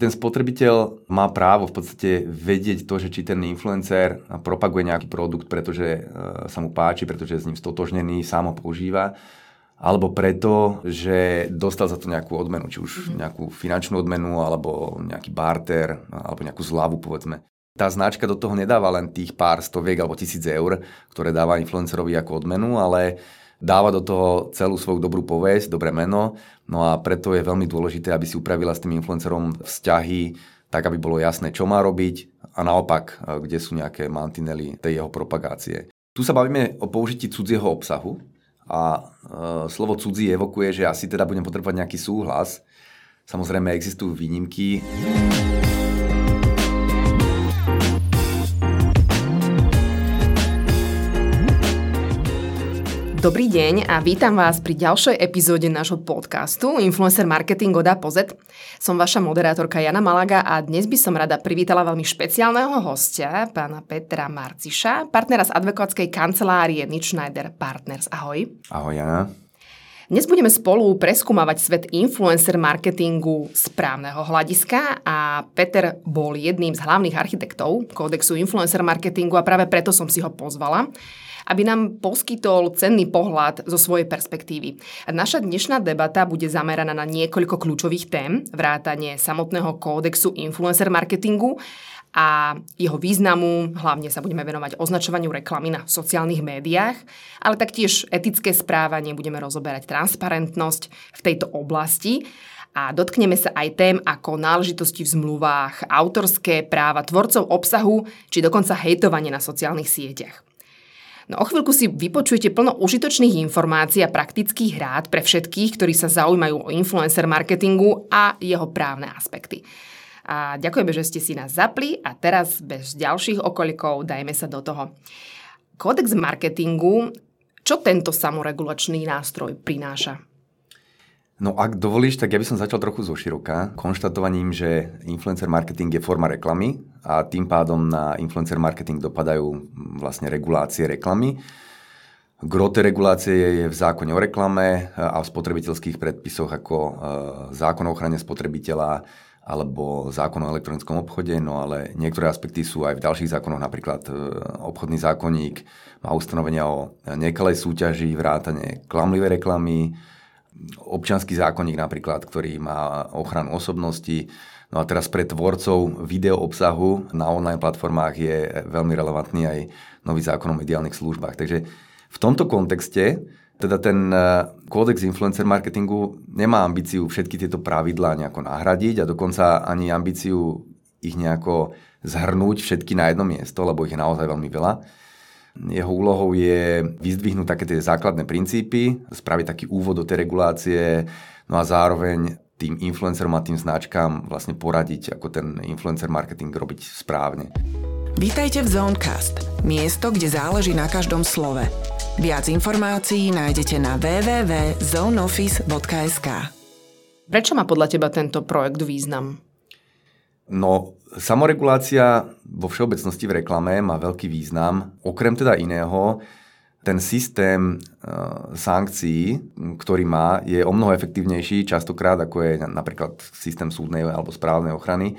Ten spotrebiteľ má právo v podstate vedieť to, že či ten influencer propaguje nejaký produkt, pretože sa mu páči, pretože je s ním stotožnený, sám ho používa, alebo preto, že dostal za to nejakú odmenu, či už nejakú finančnú odmenu, alebo nejaký barter, alebo nejakú zľavu, povedzme. Tá značka do toho nedáva len tých pár stoviek alebo 1000 eur, ktoré dáva influencerovi ako odmenu, ale dáva do toho celú svoju dobrú povesť, dobré meno, no a preto je veľmi dôležité, aby si upravila s tým influencerom vzťahy, tak aby bolo jasné, čo má robiť a naopak, kde sú nejaké mantinely tej jeho propagácie. Tu sa bavíme o použití cudzieho obsahu a slovo cudzí evokuje, že asi teda budem potrebovať nejaký súhlas. Samozrejme, existujú výnimky. Dobrý deň a vítam vás pri ďalšej epizóde nášho podcastu Influencer Marketing od A po Z. Som vaša moderátorka Jana Malaga a dnes by som rada privítala veľmi špeciálneho hostia, pána Petra Marciša, partnera z advokátskej kancelárie Schneider Partners. Ahoj. Ahoj, Jana. Dnes budeme spolu preskúmavať svet influencer marketingu z právneho hľadiska a Peter bol jedným z hlavných architektov Kódexu influencer marketingu a práve preto som si ho pozvala, aby nám poskytol cenný pohľad zo svojej perspektívy. Naša dnešná debata bude zameraná na niekoľko kľúčových tém, vrátane samotného kódexu influencer marketingu a jeho významu, hlavne sa budeme venovať označovaniu reklamy na sociálnych médiách, ale taktiež etické správanie, budeme rozoberať transparentnosť v tejto oblasti a dotkneme sa aj tém ako náležitosti v zmluvách, autorské práva tvorcov obsahu či dokonca hejtovanie na sociálnych sieťach. No o chvíľku si vypočujete plno užitočných informácií a praktických rád pre všetkých, ktorí sa zaujímajú o influencer marketingu a jeho právne aspekty. A ďakujeme, že ste si nás zapli a teraz bez ďalších okolikov dajme sa do toho. Kódex marketingu, čo tento samoregulačný nástroj prináša? No ak dovolíš, tak ja by som začal trochu zoširoka konštatovaním, že influencer marketing je forma reklamy, a tým pádom na influencer marketing dopadajú vlastne regulácie reklamy. Gro tej regulácie je v zákone o reklame a v spotrebiteľských predpisoch ako zákon o ochrane spotrebiteľa alebo zákon o elektronickom obchode, no ale niektoré aspekty sú aj v ďalších zákonoch, napríklad obchodný zákonník má ustanovenia o nekalej súťaži, vrátane klamlivej reklamy, občiansky zákonník napríklad, ktorý má ochranu osobnosti. No a teraz pre tvorcov video obsahu na online platformách je veľmi relevantný aj nový zákon o mediálnych službách. Takže v tomto kontexte teda ten kódex influencer marketingu nemá ambíciu všetky tieto pravidlá nejako nahradiť a dokonca ani ambíciu ich nejako zhrnúť všetky na jedno miesto, lebo ich je naozaj veľmi veľa. Jeho úlohou je vyzdvihnúť také tie základné princípy, spraviť taký úvod do tej regulácie, no a zároveň tým influencerom a tým značkám vlastne poradiť, ako ten influencer marketing robiť správne. Vítajte v Zonecast, miesto, kde záleží na každom slove. Viac informácií nájdete na www.zoneoffice.sk. Prečo má podľa teba tento projekt význam? No, samoregulácia vo všeobecnosti v reklame má veľký význam. Okrem teda iného, ten systém sankcií, ktorý má, je o mnoho efektívnejší častokrát, ako je napríklad systém súdnej alebo správnej ochrany.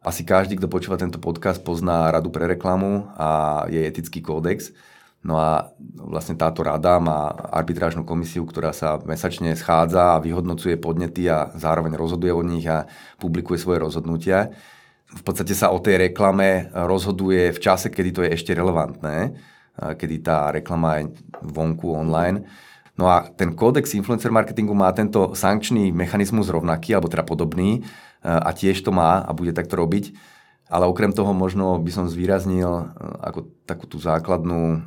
Asi každý, kto počúva tento podcast, pozná Radu pre reklamu a jej etický kódex. No a vlastne táto rada má arbitrážnu komisiu, ktorá sa mesačne schádza a vyhodnocuje podnety a zároveň rozhoduje o nich a publikuje svoje rozhodnutia. V podstate sa o tej reklame rozhoduje v čase, kedy to je ešte relevantné, kedy tá reklama je vonku online. No a ten kódex influencer marketingu má tento sankčný mechanizmus rovnaký, alebo teda podobný, a tiež to má a bude takto robiť. Ale okrem toho možno by som zvýraznil ako takú tú základnú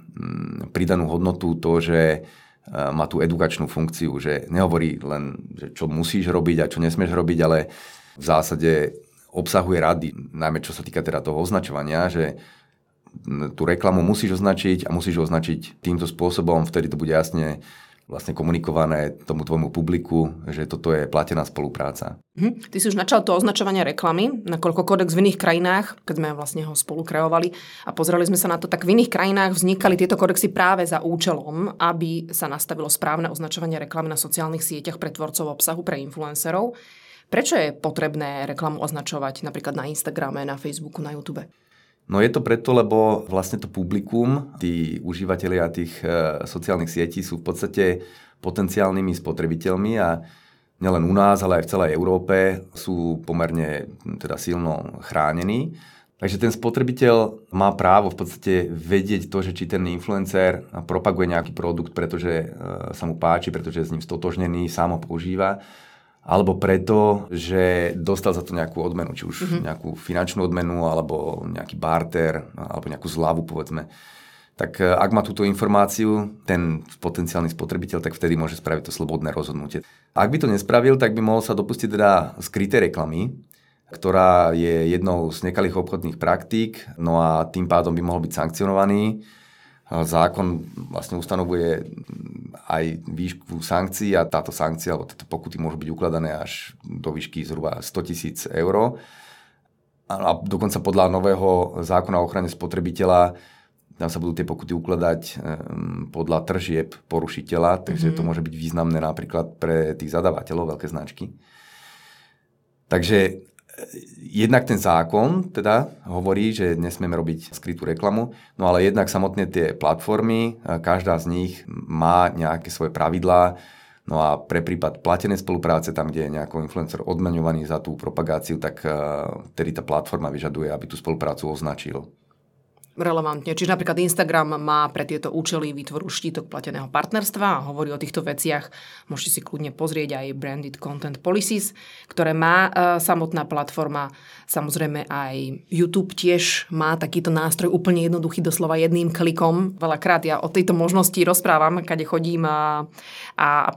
pridanú hodnotu to, že má tú edukačnú funkciu, že nehovorí len, že čo musíš robiť a čo nesmieš robiť, ale v zásade obsahuje rady, najmä čo sa týka teda toho označovania, že tú reklamu musíš označiť a musíš označiť týmto spôsobom, vtedy to bude jasne vlastne komunikované tomu tvojmu publiku, že toto je platená spolupráca. Ty si už načal to označovanie reklamy, nakoľko kódex v iných krajinách, keď sme vlastne ho spolu kreovali a pozreli sme sa na to, tak v iných krajinách vznikali tieto kódexy práve za účelom, aby sa nastavilo správne označovanie reklamy na sociálnych sieťach pre tvorcov obsahu, pre influencerov. Prečo je potrebné reklamu označovať napríklad na Instagrame, na Facebooku, na YouTube? No je to preto, lebo vlastne to publikum, tí užívateľia tých sociálnych sietí sú v podstate potenciálnymi spotrebiteľmi a nielen u nás, ale aj v celej Európe sú pomerne teda silno chránení. Takže ten spotrebiteľ má právo v podstate vedieť to, že či ten influencer propaguje nejaký produkt, pretože sa mu páči, pretože je s ním stotožnený, sám ho používa, alebo preto, že dostal za to nejakú odmenu, či už nejakú finančnú odmenu, alebo nejaký barter, alebo nejakú zľavu, povedzme. Tak ak má túto informáciu, ten potenciálny spotrebiteľ, tak vtedy môže spraviť to slobodné rozhodnutie. Ak by to nespravil, tak by mohol sa dopustiť teda skryté reklamy, ktorá je jednou z nekalých obchodných praktík, no a tým pádom by mohol byť sankcionovaný. Zákon vlastne ustanovuje aj výšku sankcií a táto sankcia, alebo tieto pokuty môžu byť ukladané až do výšky zhruba 100 000 eur. A dokonca podľa nového zákona o ochrane spotrebiteľa tam sa budú tie pokuty ukladať podľa tržieb porušiteľa, takže to môže byť významné napríklad pre tých zadávateľov, veľké značky. Takže jednak ten zákon teda hovorí, že nesmieme robiť skrytú reklamu, no ale jednak samotné tie platformy, každá z nich má nejaké svoje pravidlá, no a pre prípad platenej spolupráce, tam kde je nejaký influencer odmeňovaný za tú propagáciu, tak tedy tá platforma vyžaduje, aby tú spoluprácu označil relevantne. Čiže napríklad Instagram má pre tieto účely vytvoril štítok plateného partnerstva a hovorí o týchto veciach. Môžete si kľudne pozrieť aj Branded Content Policies, ktoré má samotná platforma. Samozrejme aj YouTube tiež má takýto nástroj úplne jednoduchý, doslova jedným klikom. Veľakrát ja o tejto možnosti rozprávam, kade chodím a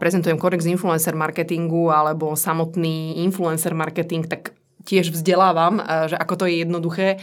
prezentujem Kódex influencer marketingu alebo samotný influencer marketing, tak tiež vzdelávam, že ako to je jednoduché.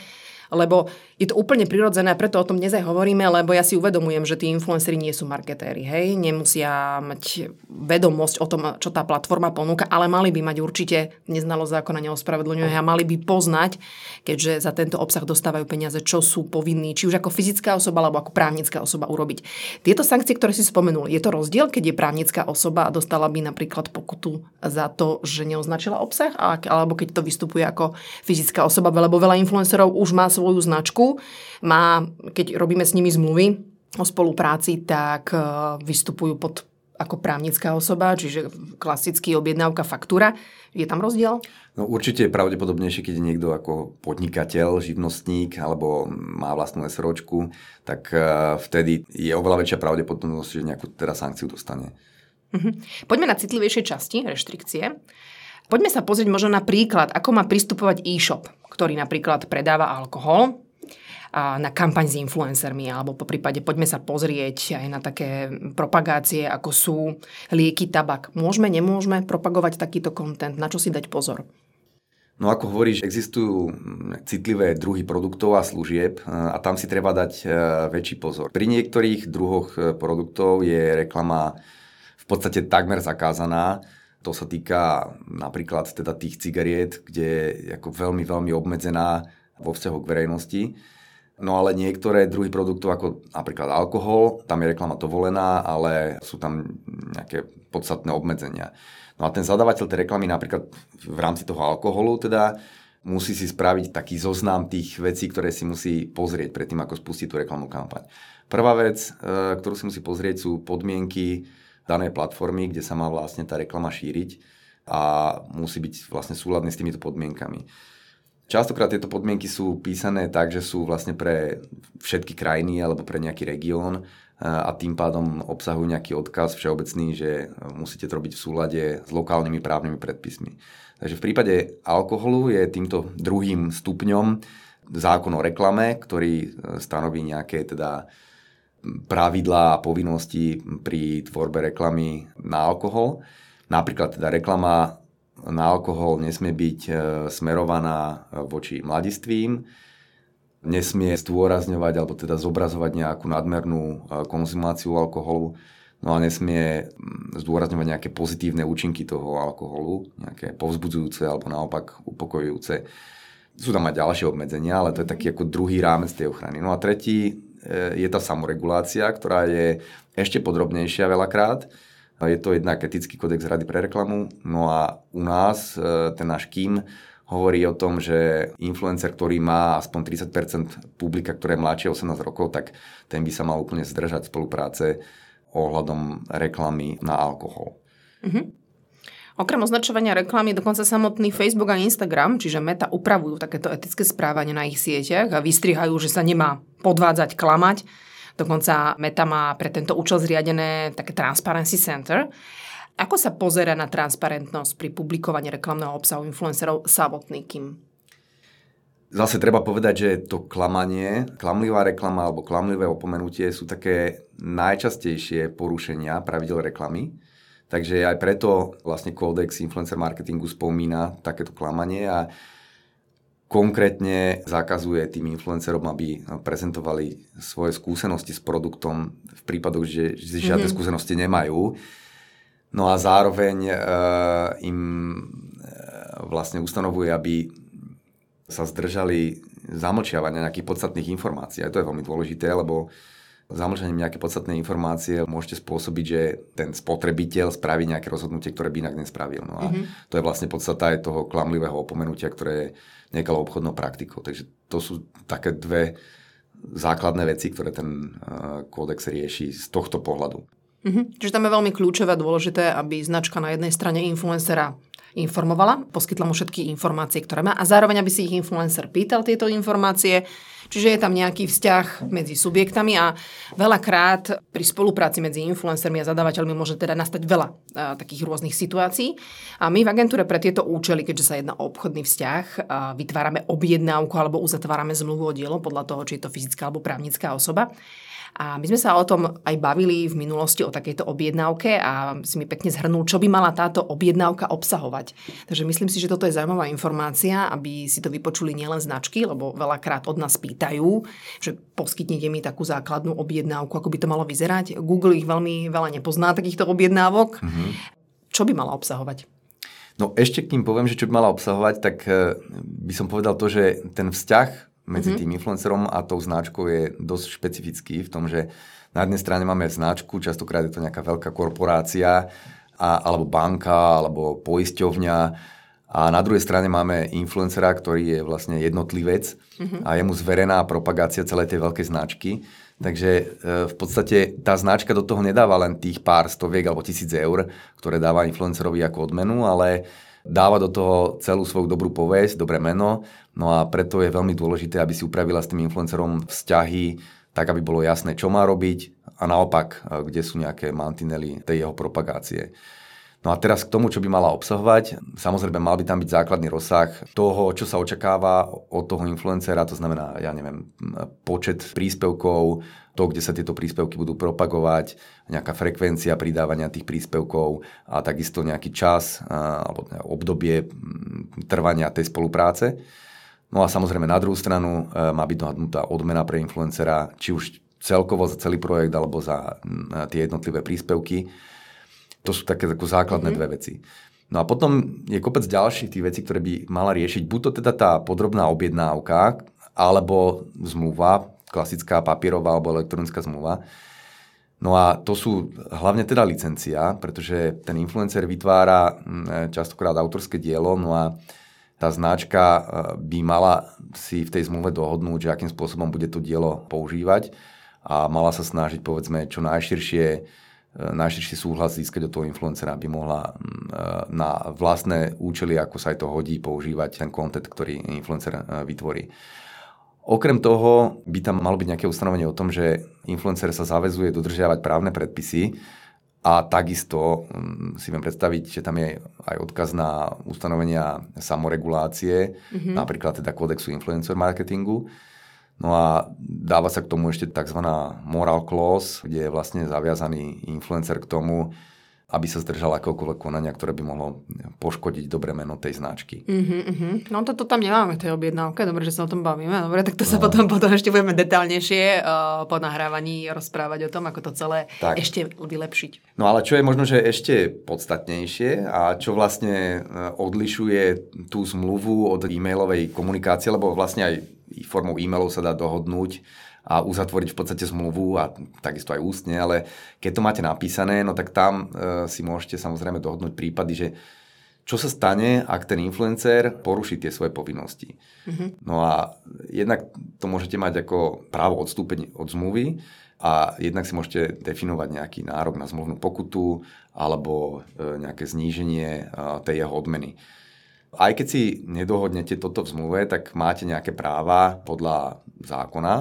Lebo je to úplne prirodzené, preto o tom dnes aj hovoríme, lebo ja si uvedomujem, že tí influenceri nie sú marketéri, hej, nemusia mať vedomosť o tom, čo tá platforma ponúka, ale mali by mať určite neznalosť zákona neospravedlňuje a mali by poznať, keďže za tento obsah dostávajú peniaze, čo sú povinní, či už ako fyzická osoba, alebo ako právnická osoba urobiť. Tieto sankcie, ktoré si spomenul, je to rozdiel, keď je právnická osoba a dostala by napríklad pokutu za to, že neoznačila obsah, alebo keď to vystupuje ako fyzická osoba, lebo veľa influencerov už má svoju značku, má, keď robíme s nimi zmluvy o spolupráci, tak vystupujú pod ako právnická osoba, čiže klasický objednávka, faktúra. Je tam rozdiel? No určite je pravdepodobnejšie, keď je niekto ako podnikateľ, živnostník alebo má vlastnú SROčku, tak vtedy je oveľa väčšia pravdepodobnosť, že nejakú teda sankciu dostane. Poďme na citlivejšej časti, reštrikcie. Poďme sa pozrieť možno na príklad, ako má pristupovať e-shop, ktorý napríklad predáva alkohol na kampaň s influencermi, alebo po prípade poďme sa pozrieť aj na také propagácie, ako sú lieky, tabak. Môžeme, nemôžeme propagovať takýto content? Na čo si dať pozor? No ako hovoríš, existujú citlivé druhy produktov a služieb a tam si treba dať väčší pozor. Pri niektorých druhoch produktov je reklama v podstate takmer zakázaná. To sa týka napríklad teda tých cigariet, kde je ako veľmi, veľmi obmedzená vo vzťahu k verejnosti. No ale niektoré druhy produktov, ako napríklad alkohol, tam je reklama dovolená, ale sú tam nejaké podstatné obmedzenia. No a ten zadávateľ tej reklamy napríklad v rámci toho alkoholu teda musí si spraviť taký zoznam tých vecí, ktoré si musí pozrieť predtým, ako spustí tú reklamnú kampaň. Prvá vec, ktorú si musí pozrieť, sú podmienky danej platformy, kde sa má vlastne tá reklama šíriť a musí byť vlastne súladný s týmito podmienkami. Častokrát tieto podmienky sú písané tak, že sú vlastne pre všetky krajiny alebo pre nejaký región a tým pádom obsahujú nejaký odkaz všeobecný, že musíte to robiť v súlade s lokálnymi právnymi predpismi. Takže v prípade alkoholu je týmto druhým stupňom zákon o reklame, ktorý stanoví nejaké teda pravidlá a povinnosti pri tvorbe reklamy na alkohol. Napríklad teda reklama na alkohol nesmie byť smerovaná voči mladistvým, nesmie zdôrazňovať alebo teda zobrazovať nejakú nadmernú konzumáciu alkoholu, no a nesmie zdôrazňovať nejaké pozitívne účinky toho alkoholu, nejaké povzbudzujúce alebo naopak upokojujúce. Sú tam aj ďalšie obmedzenia, ale to je taký ako druhý rámec tej ochrany. No a tretí je tá samoregulácia, ktorá je ešte podrobnejšia veľakrát Je to jednak etický kodex Rady pre reklamu, no a u nás ten náš kým hovorí o tom, že influencer, ktorý má aspoň 30% publika, ktoré je mladšie 18 rokov, tak ten by sa mal úplne zdržať spolupráce ohľadom reklamy na alkohol. Mhm. Okrem označovania reklamy dokonca samotný Facebook a Instagram, čiže Meta, upravujú takéto etické správanie na ich sieťach a vystrihajú, že sa nemá podvádzať, klamať. Dokonca Meta má pre tento účel zriadené také Transparency Center. Ako sa pozerá na transparentnosť pri publikovaní reklamného obsahu influencerov samotný kým? Zase treba povedať, že to klamanie, klamlivá reklama alebo klamlivé opomenutie sú také najčastejšie porušenia pravidel reklamy. Takže aj preto vlastne kódex influencer marketingu spomína takéto klamanie a konkrétne zakazuje tým influencerom, aby prezentovali svoje skúsenosti s produktom v prípadoch, že žiadne skúsenosti nemajú. No a zároveň im vlastne ustanovuje, aby sa zdržali zamlčiavania nejakých podstatných informácií. A to je veľmi dôležité, lebo zamlčaním nejaké podstatné informácie môžete spôsobiť, že ten spotrebiteľ spraví nejaké rozhodnutie, ktoré by inak nespravil. No a to je vlastne podstata aj toho klamlivého opomenutia, ktoré je nekalou obchodnou praktikou. Takže to sú také dve základné veci, ktoré ten kódex rieši z tohto pohľadu. Čiže tam je veľmi kľúčové a dôležité, aby značka na jednej strane influencera informovala, poskytla mu všetky informácie, ktoré má a zároveň, aby si ich influencer pýtal tieto informácie. Čiže je tam nejaký vzťah medzi subjektami a veľakrát pri spolupráci medzi influencermi a zadávateľmi môže teda nastať veľa takých rôznych situácií. A my v agentúre pre tieto účely, keďže sa jedná o obchodný vzťah, vytvárame objednávku alebo uzatvárame zmluvu o dielo podľa toho, či je to fyzická alebo právnická osoba. A my sme sa o tom aj bavili v minulosti o takejto objednávke a si mi pekne zhrnul, čo by mala táto objednávka obsahovať. Takže myslím si, že toto je zaujímavá informácia, aby si to vypočuli nielen značky, lebo veľakrát od nás pýtajú, že poskytnite mi takú základnú objednávku, ako by to malo vyzerať. Google ich veľmi veľa nepozná, takýchto objednávok. Čo by mala obsahovať? No ešte k tým poviem, že čo by mala obsahovať, tak by som povedal to, že ten vzťah medzi tým influencerom a tou značkou je dosť špecifický v tom, že na jednej strane máme značku, častokrát je to nejaká veľká korporácia alebo banka, alebo poisťovňa a na druhej strane máme influencera, ktorý je vlastne jednotlivec a je mu zverená propagácia celej tej veľkej značky. Takže v podstate tá značka do toho nedáva len tých pár stoviek alebo 1000 eur, ktoré dáva influencerovi ako odmenu, ale dáva do toho celú svoju dobrú povesť, dobré meno, no a preto je veľmi dôležité, aby si upravila s tým influencerom vzťahy, tak aby bolo jasné, čo má robiť a naopak, kde sú nejaké mantinely tej jeho propagácie. No a teraz k tomu, čo by mala obsahovať. Samozrejme, mal by tam byť základný rozsah toho, čo sa očakáva od toho influencera, to znamená, ja neviem, počet príspevkov, to, kde sa tieto príspevky budú propagovať, nejaká frekvencia pridávania tých príspevkov a takisto nejaký čas alebo obdobie trvania tej spolupráce. No a samozrejme, na druhú stranu má byť dohodnutá odmena pre influencera, či už celkovo za celý projekt alebo za tie jednotlivé príspevky. To sú také základné dve veci. No a potom je kopec ďalších tých vecí, ktoré by mala riešiť. Buď to teda tá podrobná objednávka, alebo zmluva, klasická papierová alebo elektronická zmluva. No a to sú hlavne teda licencia, pretože ten influencer vytvára častokrát autorské dielo, no a tá značka by mala si v tej zmluve dohodnúť, že akým spôsobom bude to dielo používať a mala sa snažiť, povedzme, čo najširší súhlas získať od toho influencera, aby mohla na vlastné účely, ako sa aj to hodí, používať ten content, ktorý influencer vytvorí. Okrem toho by tam malo byť nejaké ustanovenie o tom, že influencer sa zaväzuje dodržiavať právne predpisy a takisto si viem predstaviť, že tam je aj odkaz na ustanovenia samoregulácie, napríklad teda kódexu influencer marketingu. No a dáva sa k tomu ešte tzv. Moral clause, kde je vlastne zaviazaný influencer k tomu, aby sa zdržal akéhokoľvek konania, ktoré by mohlo poškodiť dobré meno tej značky. No toto tam nemáme v tej objednávke, dobre, že sa o tom bavíme. Dobre, tak to sa potom ešte budeme detaľnejšie po nahrávaní rozprávať o tom, ako to celé tak ešte vylepšiť. No ale čo je možno, že ešte podstatnejšie a čo vlastne odlišuje tú zmluvu od e-mailovej komunikácie, lebo vlastne aj formou e-mailov sa dá dohodnúť a uzatvoriť v podstate zmluvu a takisto aj ústne, ale keď to máte napísané, no tak tam si môžete samozrejme dohodnúť prípady, že čo sa stane, ak ten influencer poruší tie svoje povinnosti. Mm-hmm. No a jednak to môžete mať ako právo odstúpenie od zmluvy a jednak si môžete definovať nejaký nárok na zmluvnú pokutu alebo nejaké zníženie tej jeho odmeny. Aj keď si nedohodnete toto v zmluve, tak máte nejaké práva podľa zákona,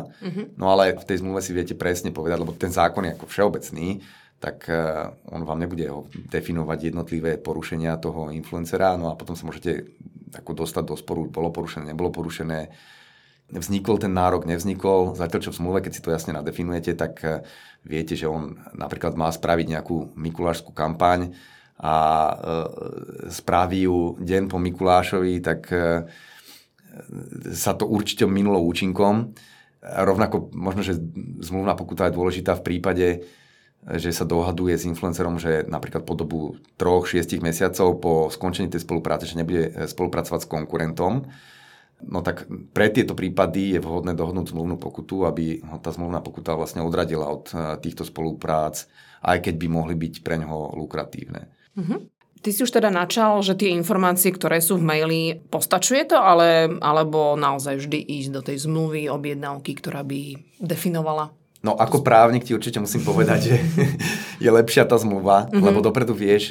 no ale v tej zmluve si viete presne povedať, lebo ten zákon je ako všeobecný, tak on vám nebude definovať jednotlivé porušenia toho influencera, no a potom sa môžete ako dostať do sporu, bolo porušené, nebolo porušené, vznikol ten nárok, nevznikol, zatiaľ čo v zmluve, keď si to jasne nadefinujete, tak viete, že on napríklad má spraviť nejakú mikulášskú kampaň, a spraví ju deň po Mikulášovi, tak sa to určite minulo účinkom. Rovnako možno, že zmluvná pokuta je dôležitá v prípade, že sa dohaduje s influencerom, že napríklad po dobu 3-6 mesiacov po skončení tej spolupráce, že nebude spolupracovať s konkurentom. No tak pre tieto prípady je vhodné dohodnúť zmluvnú pokutu, aby ho tá zmluvná pokuta vlastne odradila od týchto spoluprác, aj keď by mohli byť pre ňoho lukratívne. Uh-huh. Ty si už teda načal, že tie informácie, ktoré sú v maili, postačuje to, alebo naozaj vždy ísť do tej zmluvy, objednávky, ktorá by definovala? No ako právnik ti určite musím povedať, že je lepšia tá zmluva, lebo dopredu vieš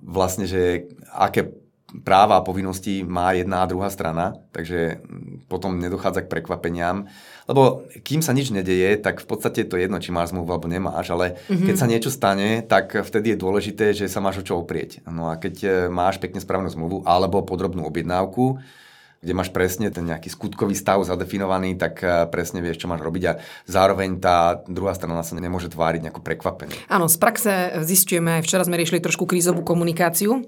vlastne, že aké práva a povinnosti má jedna a druhá strana, takže potom nedochádza k prekvapeniam. Lebo kým sa nič nedeje, tak v podstate to jedno, či máš zmluvu alebo nemáš, ale keď sa niečo stane, tak vtedy je dôležité, že sa máš o čo oprieť. No a keď máš pekne správnu zmluvu alebo podrobnú objednávku, kde máš presne ten nejaký skutkový stav zadefinovaný, tak presne vieš, čo máš robiť a zároveň tá druhá strana sa nemôže tváriť nejako prekvapenie. Áno, z praxe zisťujeme, včera sme riešili trošku krízovú komunikáciu,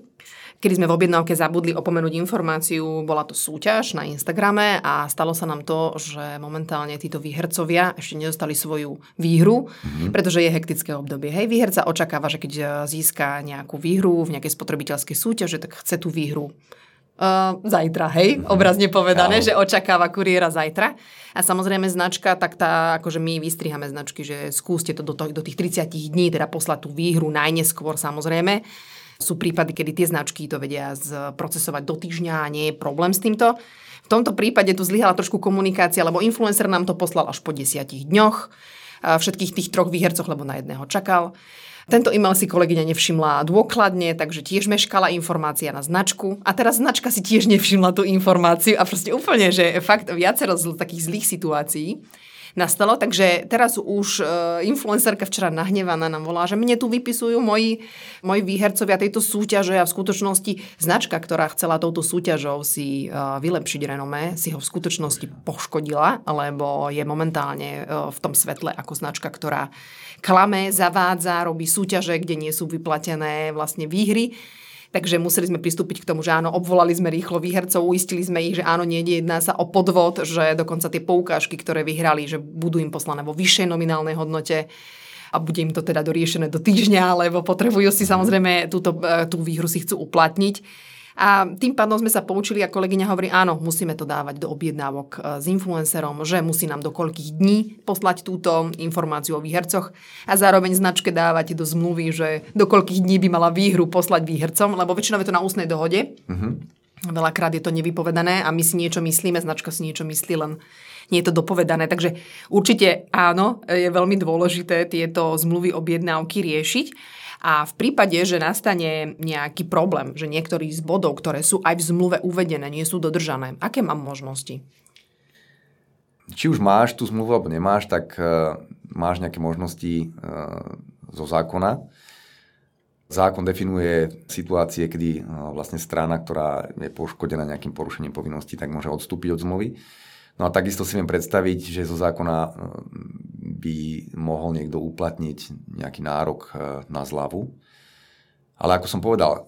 kedy sme v objednávke zabudli opomenúť informáciu, bola to súťaž na Instagrame a stalo sa nám to, že momentálne títo výhercovia ešte nedostali svoju výhru, pretože je hektické obdobie. Hej, výherca očakáva, že keď získa nejakú výhru v nejakej spotrebiteľskej súťaži, tak chce tú výhru zajtra, hej, obrazne povedané, že očakáva kuriéra zajtra. A samozrejme značka, tak tá, akože my vystrihame značky, že skúste to do tých 30 dní, teda poslať tú výhru najneskôr samozrejme. Sú prípady, kedy tie značky to vedia procesovať do týždňa a nie je problém s týmto. V tomto prípade tu zlyhala trošku komunikácia, lebo influencer nám to poslal až po 10 dňoch. Všetkých tých 3 výhercoch, lebo na jedného čakal. Tento e-mail si kolegyňa nevšimla dôkladne, takže tiež meškala informácia na značku. A teraz značka si tiež nevšimla tú informáciu a proste úplne, že fakt viacero takých zlých situácií nastalo. Takže teraz už influencerka včera nahnevaná nám volá, že mne tu vypisujú moji výhercovia tejto súťaže a v skutočnosti značka, ktorá chcela touto súťažou si vylepšiť renomé, si ho v skutočnosti poškodila, lebo je momentálne v tom svetle ako značka, ktorá klame, zavádza, robí súťaže, kde nie sú vyplatené vlastne výhry. Takže museli sme pristúpiť k tomu, že áno, obvolali sme rýchlo výhercov, uistili sme ich, že áno, nejedná sa o podvod, že dokonca tie poukážky, ktoré vyhrali, že budú im poslané vo vyššej nominálnej hodnote a bude im to teda doriešené do týždňa, lebo potrebujú si samozrejme tú výhru si chcú uplatniť. A tým pádom sme sa poučili a kolegyňa hovorí, áno, musíme to dávať do objednávok s influencerom, že musí nám do koľkých dní poslať túto informáciu o výhercoch a zároveň značke dávať do zmluvy, že do koľkých dní by mala výhru poslať výhercom, lebo väčšinou je to na ústnej dohode. Veľakrát je to nevypovedané a my si niečo myslíme, značka si niečo myslí, len nie je to dopovedané. Takže určite áno, je veľmi dôležité tieto zmluvy objednávky riešiť. A v prípade, že nastane nejaký problém, že niektorí z bodov, ktoré sú aj v zmluve uvedené, nie sú dodržané, aké mám možnosti? Či už máš tú zmluvu, alebo nemáš, tak máš nejaké možnosti zo zákona. Zákon definuje situácie, kedy vlastne strana, ktorá je poškodená nejakým porušením povinností, tak môže odstúpiť od zmluvy. No a takisto si viem predstaviť, že zo zákona by mohol niekto uplatniť nejaký nárok na zľavu. Ale ako som povedal,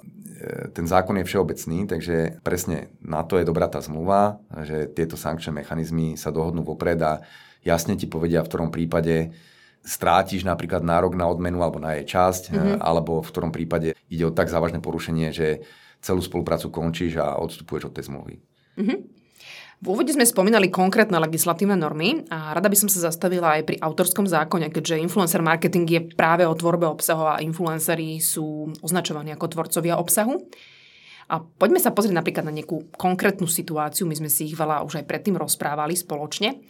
ten zákon je všeobecný, takže presne na to je dobrá tá zmluva, že tieto sankčné mechanizmy sa dohodnú vopred a jasne ti povedia, v ktorom prípade strátiš napríklad nárok na odmenu alebo na jej časť, alebo v ktorom prípade ide o tak závažné porušenie, že celú spoluprácu končíš a odstupuješ od tej zmluvy. V úvode sme spomínali konkrétne legislatívne normy a rada by som sa zastavila aj pri autorskom zákone, keďže influencer marketing je práve o tvorbe obsahu a influenceri sú označovaní ako tvorcovia obsahu. A poďme sa pozrieť napríklad na nejakú konkrétnu situáciu, my sme si ich veľa už aj predtým rozprávali spoločne.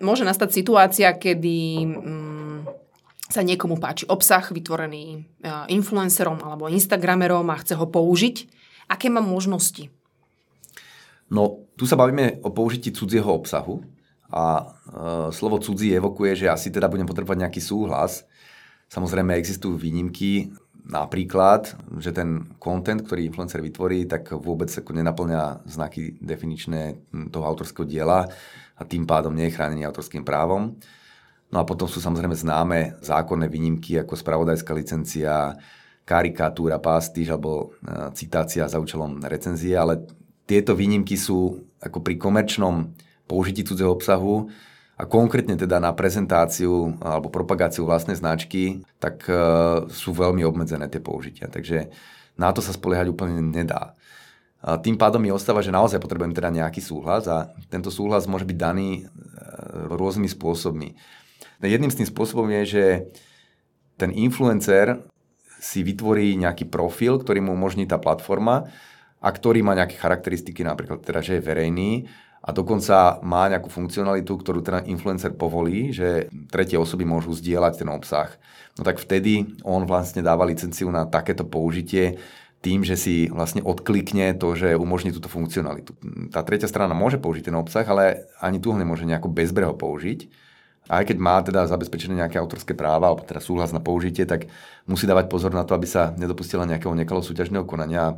Môže nastať situácia, kedy sa niekomu páči obsah vytvorený influencerom alebo instagramerom a chce ho použiť. Aké má možnosti? No, tu sa bavíme o použití cudzieho obsahu a slovo cudzí evokuje, že asi teda budem potrebovať nejaký súhlas. Samozrejme existujú výnimky, napríklad, že ten content, ktorý influencer vytvorí, tak vôbec ako nenapĺňa znaky definičné toho autorského diela a tým pádom nie je chránený autorským právom. No a potom sú samozrejme známe zákonné výnimky ako spravodajská licencia, karikatúra, pastiž alebo citácia za účelom recenzie, ale tieto výnimky sú ako pri komerčnom použití cudzieho obsahu a konkrétne teda na prezentáciu alebo propagáciu vlastnej značky, tak sú veľmi obmedzené tie použitia. Takže na to sa spoliehať úplne nedá. A tým pádom mi ostáva, že naozaj potrebujem teda nejaký súhlas a tento súhlas môže byť daný rôznymi spôsobmi. Jedným z tých spôsobom je, že ten influencer si vytvorí nejaký profil, ktorý mu umožní tá platforma a ktorý má nejaké charakteristiky, napríklad teda, že je verejný, a dokonca má nejakú funkcionalitu, ktorú teda influencer povolí, že tretie osoby môžu zdieľať ten obsah. No tak vtedy on vlastne dáva licenciu na takéto použitie tým, že si vlastne odklikne to, že umožní túto funkcionalitu. Tá tretia strana môže použiť ten obsah, ale ani tu ho nemôže nejako bezbreho použiť. Aj keď má teda zabezpečené nejaké autorské práva alebo teda súhlas na použitie, tak musí dávať pozor na to, aby sa nedopustila nejakého nekalého súťažného konania.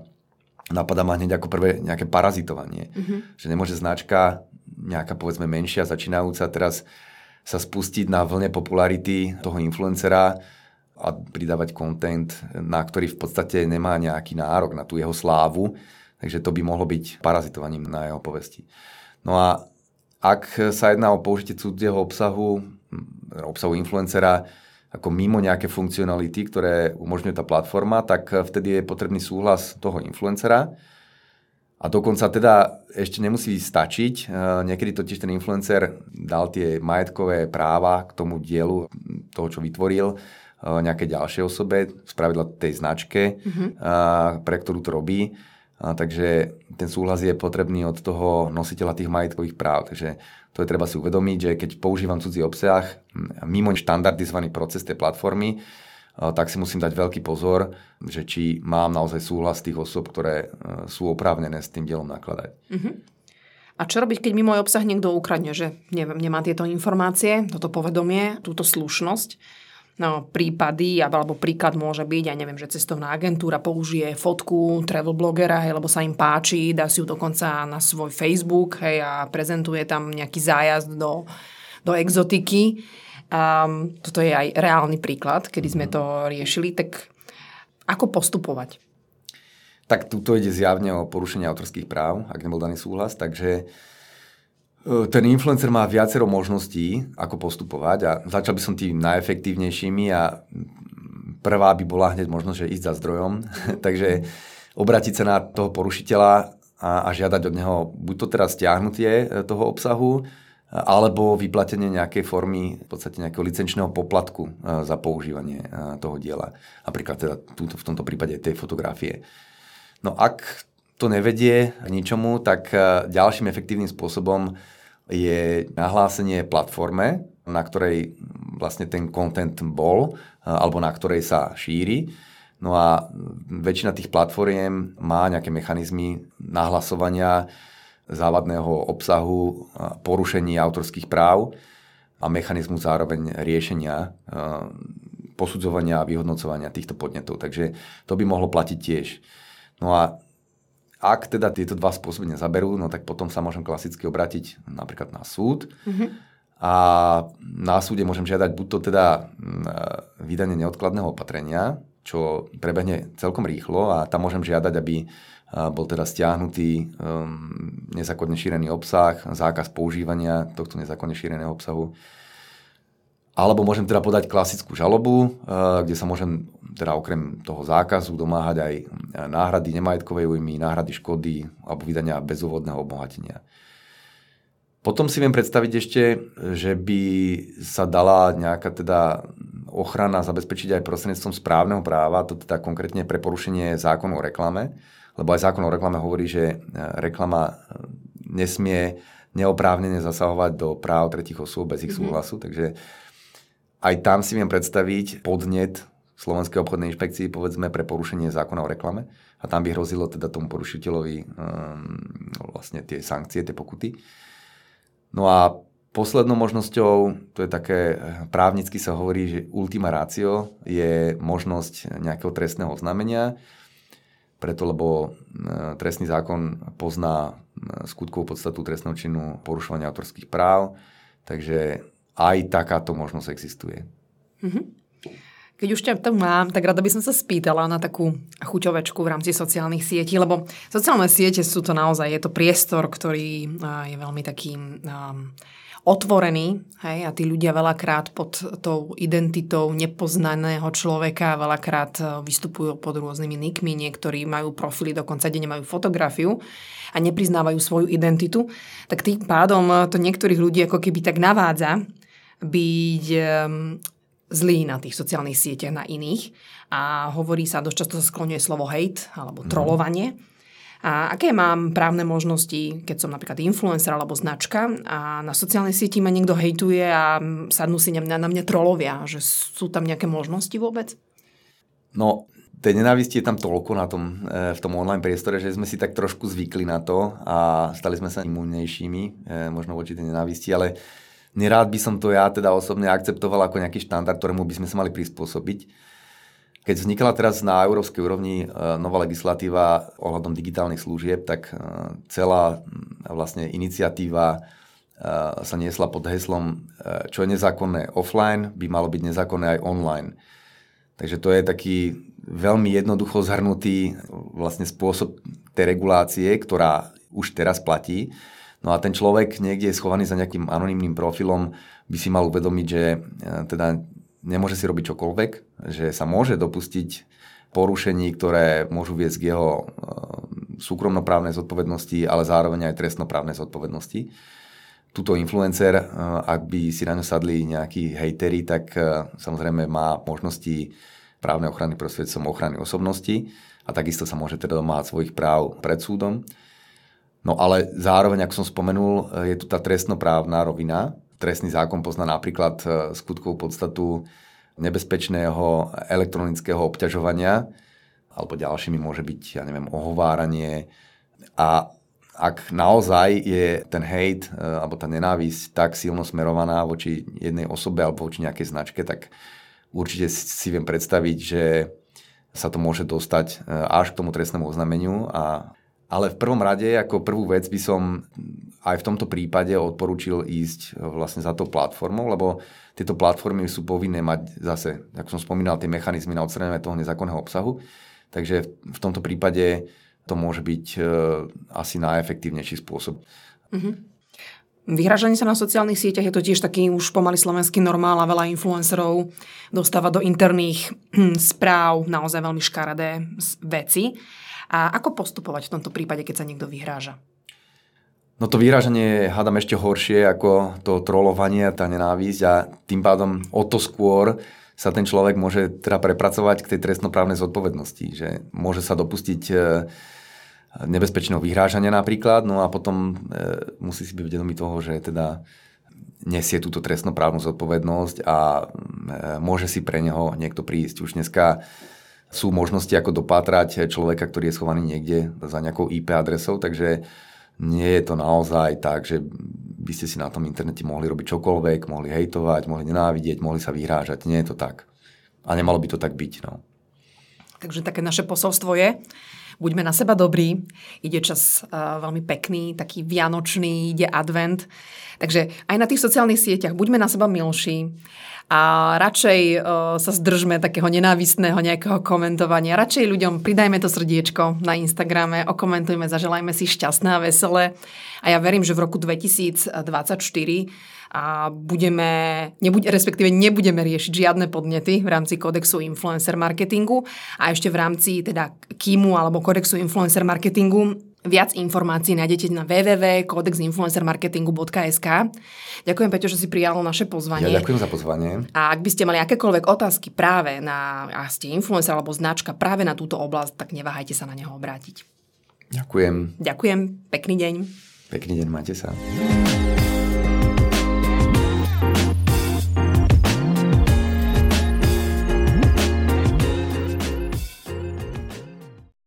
Napadá ma hneď ako prvé nejaké parazitovanie. Že nemôže značka, nejaká povedzme menšia, začínajúca, teraz sa spustiť na vlne popularity toho influencera a pridávať content, na ktorý v podstate nemá nejaký nárok na tú jeho slávu. Takže to by mohlo byť parazitovaním na jeho povesti. No a ak sa jedná o použitie cudzieho obsahu, obsahu influencera, ako mimo nejaké funkcionality, ktoré umožňuje tá platforma, tak vtedy je potrebný súhlas toho influencera. A dokonca teda ešte nemusí stačiť. Niekedy totiž ten influencer dal tie majetkové práva k tomu dielu, toho, čo vytvoril, nejaké ďalšej osobe, spravidla tej značke, pre ktorú to robí. Takže ten súhlas je potrebný od toho nositeľa tých majetkových práv. Takže to je treba si uvedomiť, že keď používam cudzí obsah mimo štandardizovaný proces tej platformy, tak si musím dať veľký pozor, že či mám naozaj súhlas tých osôb, ktoré sú oprávnené s tým dielom nakladať. A čo robiť, keď mi môj obsah niekto ukradne, že nemá tieto informácie, toto povedomie, túto slušnosť? No, prípady, alebo príklad môže byť, ja neviem, že cestovná agentúra použije fotku travel blogera, hej, lebo sa im páči, dá si ju dokonca na svoj Facebook, hej, a prezentuje tam nejaký zájazd do exotiky. Toto je aj reálny príklad, kedy sme to riešili. Tak ako postupovať? Tak tuto ide zjavne o porušenie autorských práv, ak nebol daný súhlas, takže ten influencer má viacero možností, ako postupovať, a začal by som tým najefektívnejšími a prvá by bola hneď možnosť, že ísť za zdrojom. Takže obrátiť sa na toho porušiteľa a žiadať od neho buď to teraz stiahnutie toho obsahu, alebo vyplatenie nejakej formy, v podstate nejakého licenčného poplatku za používanie toho diela. Napríklad teda v tomto prípade tej fotografie. No ak to nevedie k ničomu, tak ďalším efektívnym spôsobom je nahlásenie platforme, na ktorej vlastne ten content bol, alebo na ktorej sa šíri. No a väčšina tých platform má nejaké mechanizmy nahlasovania závadného obsahu, porušení autorských práv a mechanizmu zároveň riešenia, posudzovania a vyhodnocovania týchto podnetov. Takže to by mohlo platiť tiež. No a ak teda tieto dva spôsoby nezaberú, no tak potom sa môžem klasicky obrátiť napríklad na súd. A na súde môžem žiadať buď to teda vydanie neodkladného opatrenia, čo prebehne celkom rýchlo, a tam môžem žiadať, aby bol teda stiahnutý nezákonne šírený obsah, zákaz používania tohto nezákonne šíreného obsahu. Alebo môžem teda podať klasickú žalobu, kde sa môžem teda okrem toho zákazu domáhať aj náhrady nemajetkovej újmy, náhrady škody alebo vydania bezúvodného obohatenia. Potom si viem predstaviť ešte, že by sa dala nejaká teda ochrana zabezpečiť aj prostredníctvom správneho práva, to teda konkrétne pre porušenie zákonu o reklame, lebo aj zákon o reklame hovorí, že reklama nesmie neoprávnene zasahovať do práv tretích osôb bez ich súhlasu, takže aj tam si viem predstaviť podnet Slovenskej obchodnej inšpekcii, povedzme, pre porušenie zákona o reklame a tam by hrozilo teda tomu porušiteľovi vlastne tie sankcie, tie pokuty. No a poslednou možnosťou, to je také, právnicky sa hovorí, že ultima ratio je možnosť nejakého trestného oznámenia, preto lebo trestný zákon pozná skutkovú podstatu trestného činu porušovania autorských práv, takže aj takáto možnosť existuje. Keď už ťa to mám, tak rada by som sa spýtala na takú chuťovečku v rámci sociálnych sietí, lebo sociálne siete sú to naozaj, je to priestor, ktorý je veľmi taký otvorený, hej, a tí ľudia veľakrát pod tou identitou nepoznaného človeka veľakrát vystupujú pod rôznymi nickmi, niektorí majú profily, dokonca deň majú fotografiu a nepriznávajú svoju identitu, tak tým pádom to niektorých ľudí ako keby tak navádza byť zlý na tých sociálnych sieťach, na iných. A hovorí sa, dosť často sa skloňuje slovo hate, alebo trolovanie. A aké mám právne možnosti, keď som napríklad influencer alebo značka a na sociálnej sieti ma niekto hejtuje a sadnú si na mňa trolovia, že sú tam nejaké možnosti vôbec? No, tej nenávisti je tam toľko na tom, v tom online priestore, že sme si tak trošku zvykli na to a stali sme sa imunnejšími, možno voči tej nenávisti, ale nerád by som to ja teda osobne akceptoval ako nejaký štandard, ktorému by sme sa mali prispôsobiť. Keď vznikala teraz na európskej úrovni nová legislatíva ohľadom digitálnych služieb, tak celá vlastne iniciatíva sa niesla pod heslom, čo je nezákonné offline, by malo byť nezákonné aj online. Takže to je taký veľmi jednoducho zhrnutý vlastne spôsob tej regulácie, ktorá už teraz platí. No a ten človek niekde je schovaný za nejakým anonymným profilom, by si mal uvedomiť, že teda nemôže si robiť čokoľvek, že sa môže dopustiť porušení, ktoré môžu viesť k jeho súkromnoprávnej zodpovednosti, ale zároveň aj trestnoprávnej zodpovednosti. Tuto influencer, ak by si na ňo sadli nejakí hejteri, tak samozrejme má možnosti právnej ochrany prostredstvom ochrany osobnosti a takisto sa môže teda domáhať svojich práv pred súdom. No ale zároveň, ako som spomenul, je tu tá trestnoprávna rovina. Trestný zákon pozná napríklad skutkovú podstatu nebezpečného elektronického obťažovania, alebo ďalšími môže byť, ja neviem, ohováranie. A ak naozaj je ten hate alebo tá nenávisť tak silno smerovaná voči jednej osobe alebo voči nejakej značke, tak určite si viem predstaviť, že sa to môže dostať až k tomu trestnému oznámeniu. Ale v prvom rade, ako prvú vec by som aj v tomto prípade odporúčil ísť vlastne za tou platformou, lebo tieto platformy sú povinné mať zase, ako som spomínal, tie mechanizmy na odstranenie toho nezákonného obsahu. Takže v tomto prípade to môže byť asi najefektívnejší spôsob. Vyhrážanie sa na sociálnych sieťach je to tiež taký už pomaly slovenský normál a veľa influencerov dostáva do interných správ naozaj veľmi škaredé veci. A ako postupovať v tomto prípade, keď sa niekto vyhráža? No to vyhrážanie je, hádam, ešte horšie ako to trolovanie a tá nenávisť a tým pádom o to skôr sa ten človek môže teda prepracovať k tej trestnoprávnej zodpovednosti, že môže sa dopustiť nebezpečného vyhrážania napríklad, no a potom musí si byť vedomý toho, že teda nesie túto trestnoprávnu zodpovednosť a môže si pre neho niekto prísť. Už dneska sú možnosti, ako dopátrať človeka, ktorý je schovaný niekde za nejakou IP adresou, takže nie je to naozaj tak, že by ste si na tom internete mohli robiť čokoľvek, mohli hejtovať, mohli nenávidieť, mohli sa vyhrážať. Nie je to tak. A nemalo by to tak byť. No. Takže také naše posolstvo je, buďme na seba dobrí, ide čas veľmi pekný, taký vianočný, ide advent. Takže aj na tých sociálnych sieťach buďme na seba milší a radšej sa zdržme takého nenávistného nejakého komentovania. Radšej ľuďom pridajme to srdiečko na Instagrame, okomentujme, zaželajme si šťastné a veselé. A ja verím, že v roku 2024 a nebudeme riešiť žiadne podnety v rámci Kódexu influencer marketingu a ešte v rámci teda KIMu alebo Kódexu influencer marketingu Viac informácií nájdete na www.kodexinfluencermarketingu.sk. Ďakujem, Peťo, že si prijalo naše pozvanie. Ja ďakujem za pozvanie. A ak by ste mali akékoľvek otázky práve na, a ste influencer alebo značka práve na túto oblasť, tak neváhajte sa na neho obrátiť. Ďakujem. Ďakujem, pekný deň. Pekný deň, máte sa.